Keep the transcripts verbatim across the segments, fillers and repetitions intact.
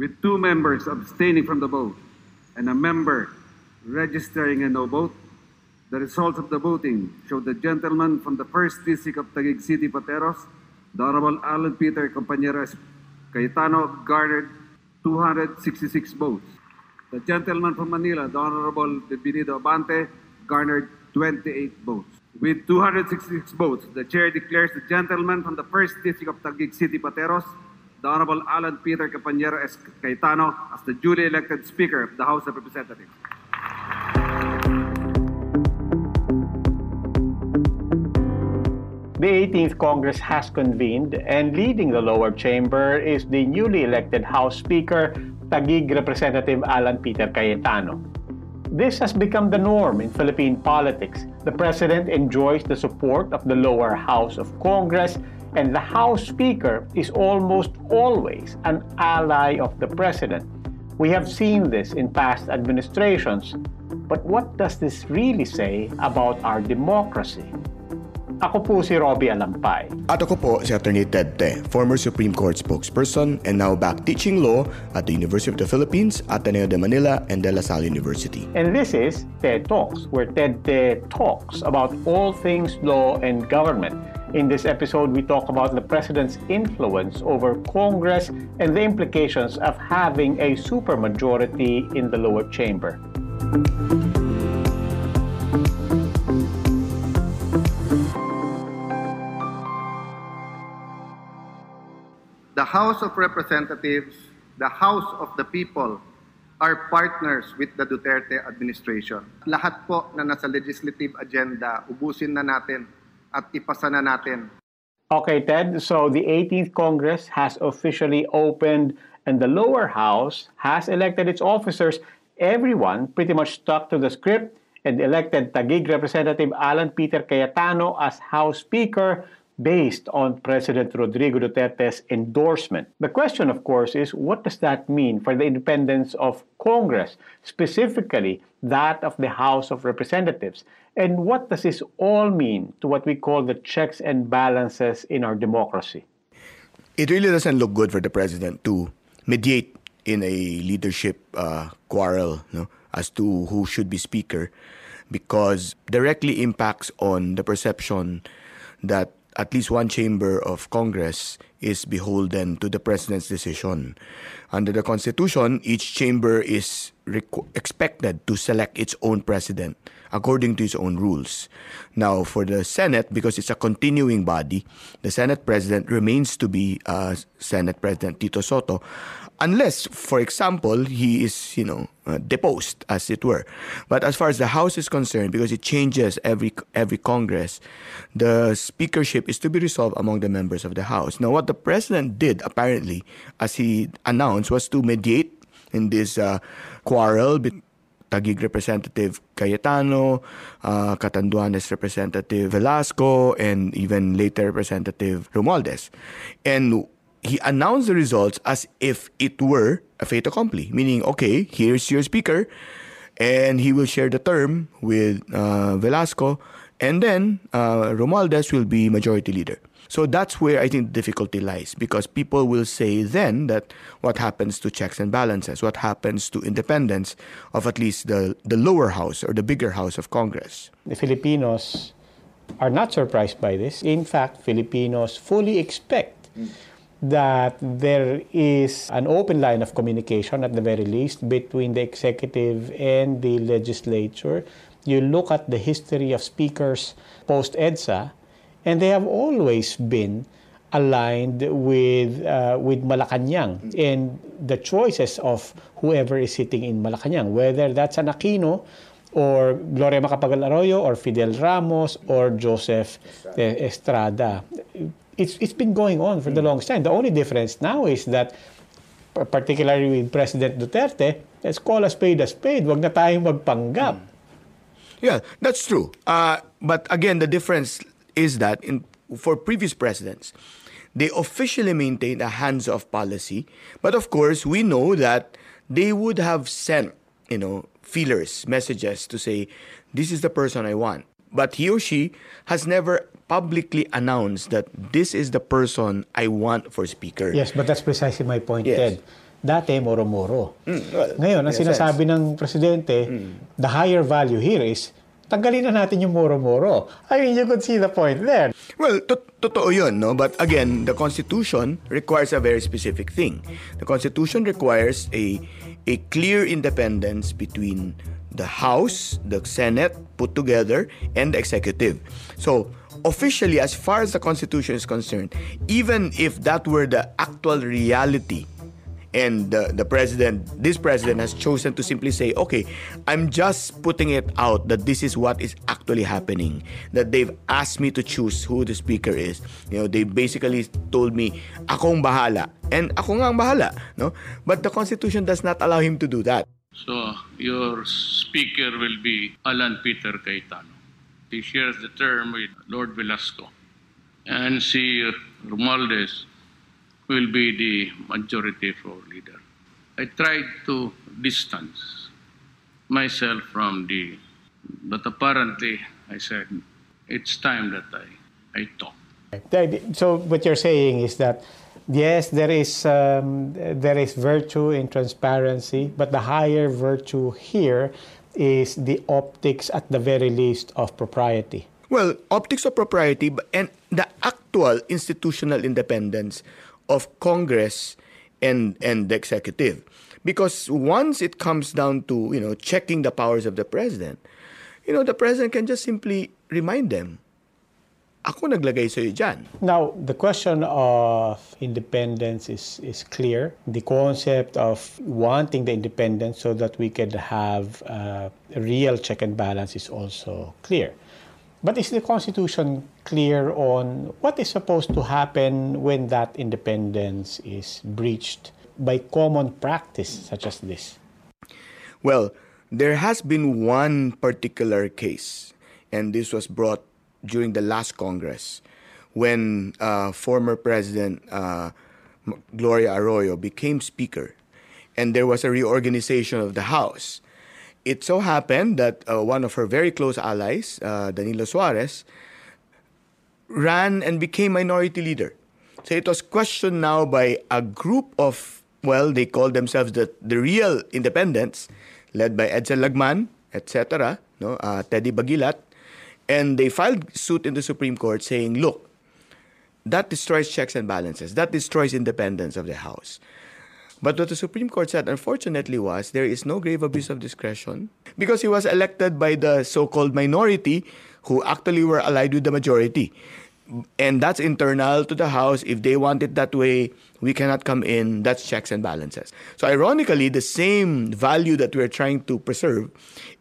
With two members abstaining from the vote and a member registering a no vote, the results of the voting show the gentleman from the first District of Taguig City, Pateros, the Honorable Alan Peter Compañero S. Cayetano, garnered two hundred sixty-six votes. The gentleman from Manila, the Honorable De Benito Abante, garnered twenty-eight votes. With two hundred sixty-six votes, the Chair declares the gentleman from the first District of Taguig City, Pateros, the Honorable Alan Peter Compañero S. Cayetano, as the duly elected Speaker of the House of Representatives. The eighteenth Congress has convened, and leading the lower chamber is the newly elected House Speaker, Taguig Representative Alan Peter Cayetano. This has become the norm in Philippine politics. The President enjoys the support of the lower House of Congress, and the House Speaker is almost always an ally of the President. We have seen this in past administrations, but what does this really say about our democracy? Ako po si Robbie Alampay. At ako po si Attorney Ted Te, former Supreme Court spokesperson and now back teaching law at the University of the Philippines, Ateneo de Manila, and De La Salle University. And this is Ted Talks, where Ted Te talks about all things law and government. In this episode, we talk about the President's influence over Congress and the implications of having a supermajority in the lower chamber. The House of Representatives, the House of the People, are partners with the Duterte administration. Lahat po na nasa legislative agenda, ubusin na natin at ipasa na natin. Okay, Ted, so the eighteenth Congress has officially opened and the lower house has elected its officers. Everyone pretty much stuck to the script and elected Taguig Representative Alan Peter Cayetano as House Speaker, based on President Rodrigo Duterte's endorsement. The question, of course, is what does that mean for the independence of Congress, specifically that of the House of Representatives? And what does this all mean to what we call the checks and balances in our democracy? It really doesn't look good for the President to mediate in a leadership uh, quarrel, no, as to who should be Speaker, because directly impacts on the perception that at least one chamber of Congress is beholden to the President's decision. Under the Constitution, each chamber is requ- expected to select its own president according to its own rules. Now, for the Senate, because it's a continuing body, the Senate President remains to be uh, Senate President Tito Sotto, unless, for example, he is, you know, uh, deposed, as it were. But as far as the House is concerned, because it changes every every Congress, the speakership is to be resolved among the members of the House. Now, what the President did, apparently, as he announced, was to mediate in this uh, quarrel between Taguig Representative Cayetano, uh, Catanduanes Representative Velasco, and even later Representative Romualdez. And he announced the results as if it were a fait accompli, meaning, okay, here's your speaker, and he will share the term with uh, Velasco, and then uh, Romualdez will be majority leader. So that's where I think the difficulty lies, because people will say then that what happens to checks and balances, what happens to independence of at least the, the lower house or the bigger house of Congress. The Filipinos are not surprised by this. In fact, Filipinos fully expect mm. that there is an open line of communication, at the very least, between the executive and the legislature. You look at the history of speakers post-EDSA, and they have always been aligned with uh, with Malacañang and the choices of whoever is sitting in Malacañang, whether that's an Aquino or Gloria Macapagal-Arroyo or Fidel Ramos or Joseph Estrada. Estrada. it's, it's been going on for mm. the longest time. The only difference now is that, particularly with President Duterte, let's call a spade a spade. Huwag na tayong magpanggap. Mm. Yeah, that's true. Uh, but again, the difference is that in, for previous presidents, they officially maintained a hands-off policy. But of course, we know that they would have sent, you know, feelers, messages to say, this is the person I want. But he or she has never publicly announced that this is the person I want for speaker. Yes, but that's precisely my point, yes. Ted. Dati, moro-moro. Mm, well, Ngayon, ang sinasabi sense. ng presidente, mm. the higher value here is, tanggalin na natin yung moro-moro. I mean, you could see the point there. Well, to- totoo yun, no? But again, the Constitution requires a very specific thing. The Constitution requires a, a clear independence between the House, the Senate, put together, and the Executive. So, officially, as far as the Constitution is concerned, even if that were the actual reality, and the, the president, this president has chosen to simply say, okay, I'm just putting it out that this is what is actually happening, that they've asked me to choose who the speaker is. You know, they basically told me, akong bahala, and ako nga ang bahala, no? But the Constitution does not allow him to do that. So, your speaker will be Alan Peter Cayetano. He shares the term with Lord Velasco. And si Romualdez will be the majority floor leader. I tried to distance myself from the... But apparently, I said, it's time that I, I talk. So what you're saying is that, yes, there is, um, there is virtue in transparency, but the higher virtue here is the optics, at the very least, of propriety. Well, optics of propriety and the actual institutional independence of Congress and, and the executive. Because once it comes down to, you know, checking the powers of the president, you know, the president can just simply remind them, ako naglagay sa'yo dyan. Now, the question of independence is, is clear. The concept of wanting the independence so that we can have uh, a real check and balance is also clear. But is the Constitution clear on what is supposed to happen when that independence is breached by common practice such as this? Well, there has been one particular case, and this was brought during the last Congress, when uh, former President uh, Gloria Arroyo became Speaker, and there was a reorganization of the House. It so happened that uh, one of her very close allies, uh, Danilo Suarez, ran and became minority leader. So it was questioned now by a group of, well, they call themselves the, the real independents, led by Edsel Lagman, et cetera, no, uh, Teddy Bagilat. And they filed suit in the Supreme Court saying, look, that destroys checks and balances. That destroys independence of the House. But what the Supreme Court said, unfortunately, was there is no grave abuse of discretion because he was elected by the so-called minority who actually were allied with the majority. And that's internal to the House. If they want it that way, we cannot come in. That's checks and balances. So ironically, the same value that we're trying to preserve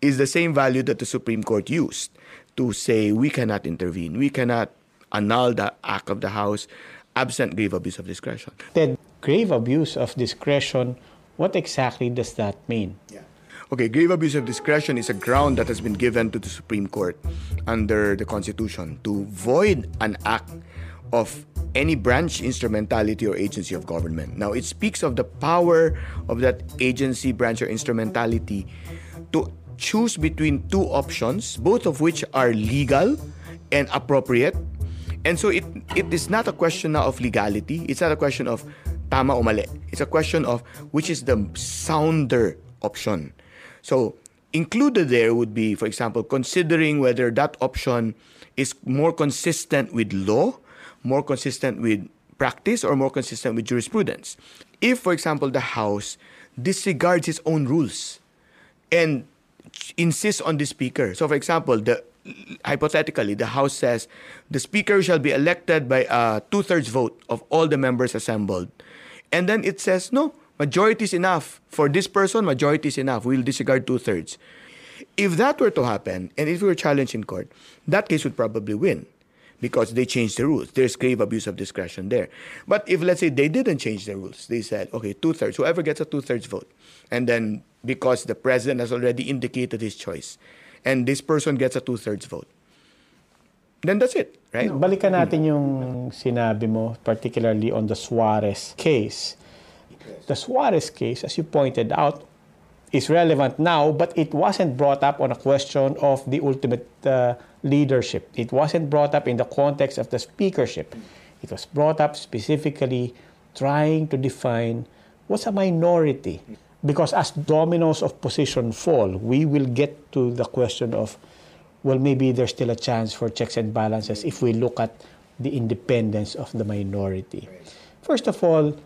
is the same value that the Supreme Court used to say we cannot intervene, we cannot annul the act of the House, absent grave abuse of discretion. Ted, grave abuse of discretion, what exactly does that mean? Yeah. Okay, grave abuse of discretion is a ground that has been given to the Supreme Court under the Constitution to void an act of any branch, instrumentality, or agency of government. Now, it speaks of the power of that agency, branch, or instrumentality to choose between two options, both of which are legal and appropriate. And so it it is not a question now of legality. It's not a question of tama o mali. It's a question of which is the sounder option. So included there would be, for example, considering whether that option is more consistent with law, more consistent with practice, or more consistent with jurisprudence. If, for example, the House disregards its own rules and insists on the speaker. So, for example, the hypothetically, the House says the speaker shall be elected by a two-thirds vote of all the members assembled. And then it says, no, majority is enough. For this person, majority is enough. We'll disregard two-thirds. If that were to happen, and if we were challenged in court, that case would probably win. because they changed the rules. There's grave abuse of discretion there. But if, let's say, they didn't change the rules, they said, okay, two-thirds, whoever gets a two-thirds vote, and then because the president has already indicated his choice, and this person gets a two-thirds vote, then that's it, right? No. Balikan natin yung sinabi mo, particularly on the Suarez case. The Suarez case, as you pointed out, is relevant now, but it wasn't brought up on a question of the ultimate uh, leadership. It wasn't brought up in the context of the speakership. It was brought up specifically trying to define what's a minority. Because as dominoes of position fall, we will get to the question of, well, maybe there's still a chance for checks and balances if we look at the independence of the minority. First of all,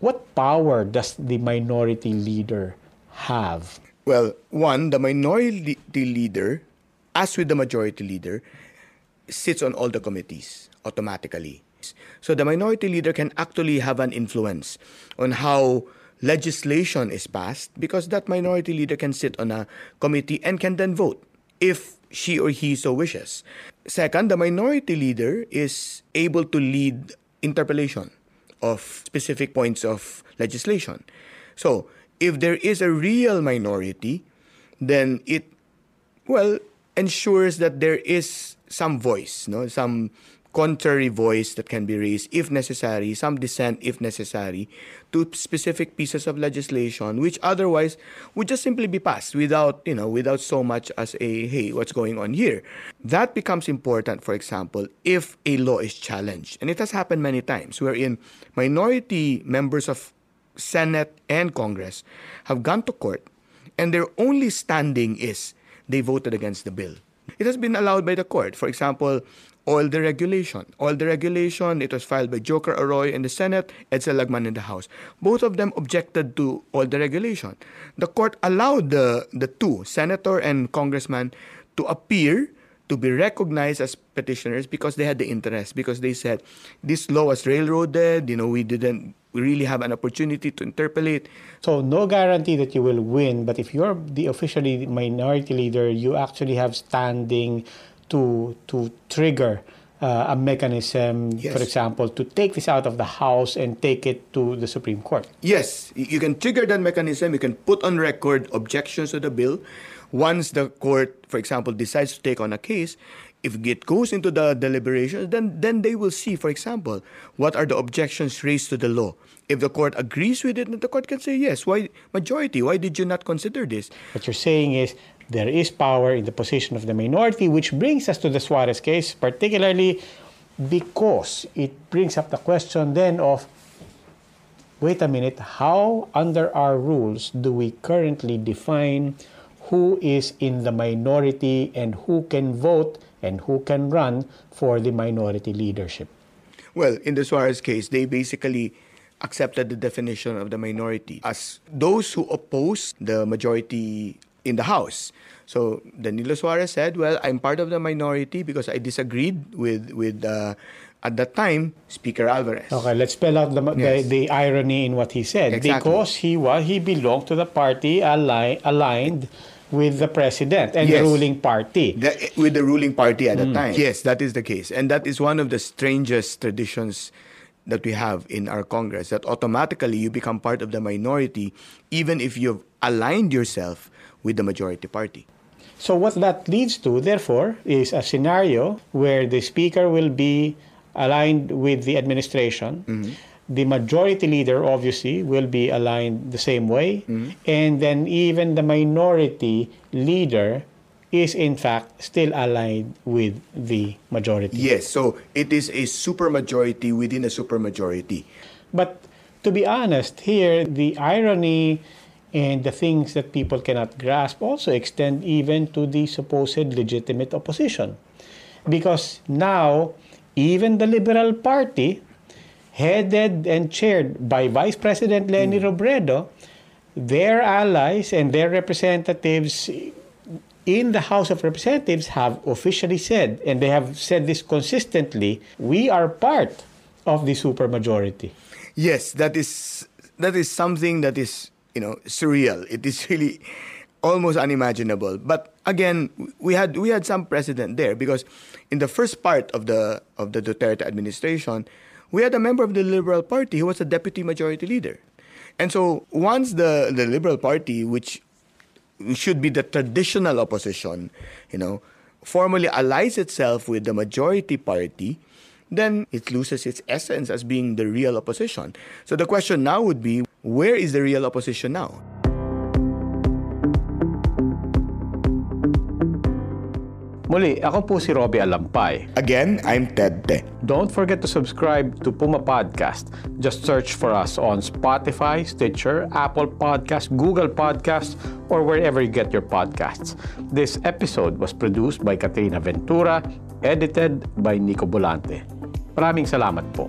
what power does the minority leader have? Well, one, the minority leader, as with the majority leader, sits on all the committees automatically. So the minority leader can actually have an influence on how legislation is passed, because that minority leader can sit on a committee and can then vote if she or he so wishes. Second, the minority leader is able to lead interpolation of specific points of legislation. So if there is a real minority, then it, well, ensures that there is some voice, no, some contrary voice that can be raised if necessary, some dissent if necessary, to specific pieces of legislation which otherwise would just simply be passed without, you know, without so much as a, hey, what's going on here? That becomes important, for example, if a law is challenged. And it has happened many times wherein minority members of Senate and Congress have gone to court and their only standing is they voted against the bill. It has been allowed by the court. For example, oil deregulation. Oil deregulation, it was filed by Joker Arroyo in the Senate, Edsel Lagman in the House. Both of them objected to oil deregulation. The court allowed the, the two, senator and congressman, to appear to be recognized as petitioners because they had the interest, because they said, this law was railroaded, you know, we didn't we really have an opportunity to interpolate. So no guarantee that you will win, but if you're the officially minority leader, you actually have standing to, to trigger uh, a mechanism, yes. For example, to take this out of the House and take it to the Supreme Court. Yes, you can trigger that mechanism, you can put on record objections to the bill. Once the court, for example, decides to take on a case, if it goes into the deliberations, then, then they will see, for example, what are the objections raised to the law. If the court agrees with it, then the court can say, yes, why majority, why did you not consider this? What you're saying is there is power in the position of the minority, which brings us to the Suarez case, particularly because it brings up the question then of, wait a minute, how under our rules do we currently define who is in the minority and who can vote and who can run for the minority leadership? Well, in the Suarez case, they basically accepted the definition of the minority as those who oppose the majority in the House. So Danilo Suarez said, well, I'm part of the minority because I disagreed with, with uh, at that time, Speaker Alvarez. Okay, let's spell out the, yes. the, the irony in what he said. Exactly. Because he, was, he belonged to the party ali- aligned with the president and yes. the ruling party. The, with the ruling party at mm. the time. Yes, that is the case. And that is one of the strangest traditions that we have in our Congress, that automatically you become part of the minority even if you've aligned yourself with the majority party. So what that leads to, therefore, is a scenario where the speaker will be aligned with the administration. Mm-hmm. The majority leader, obviously, will be aligned the same way. Mm-hmm. And then even the minority leader is, in fact, still aligned with the majority. Yes, so it is a supermajority within a supermajority. But to be honest, here, the irony and the things that people cannot grasp also extend even to the supposed legitimate opposition. Because now, even the Liberal Party, headed and chaired by Vice President Leni mm. Robredo, their allies and their representatives in the House of Representatives have officially said, and they have said this consistently, we are part of the supermajority. Yes, that is that is something that is, you know, surreal. It is really almost unimaginable. But again, we had we had some precedent there, because in the first part of the of the Duterte administration, we had a member of the Liberal Party who was a deputy majority leader. And so once the, the Liberal Party, which should be the traditional opposition, you know, formally allies itself with the majority party, then it loses its essence as being the real opposition. So the question now would be, where is the real opposition now? Muli, ako po si Robbie Alampay. Again, I'm Ted Te. Don't forget to subscribe to Puma Podcast. Just search for us on Spotify, Stitcher, Apple Podcasts, Google Podcasts, or wherever you get your podcasts. This episode was produced by Katrina Ventura, edited by Nico Bolante. Maraming salamat po.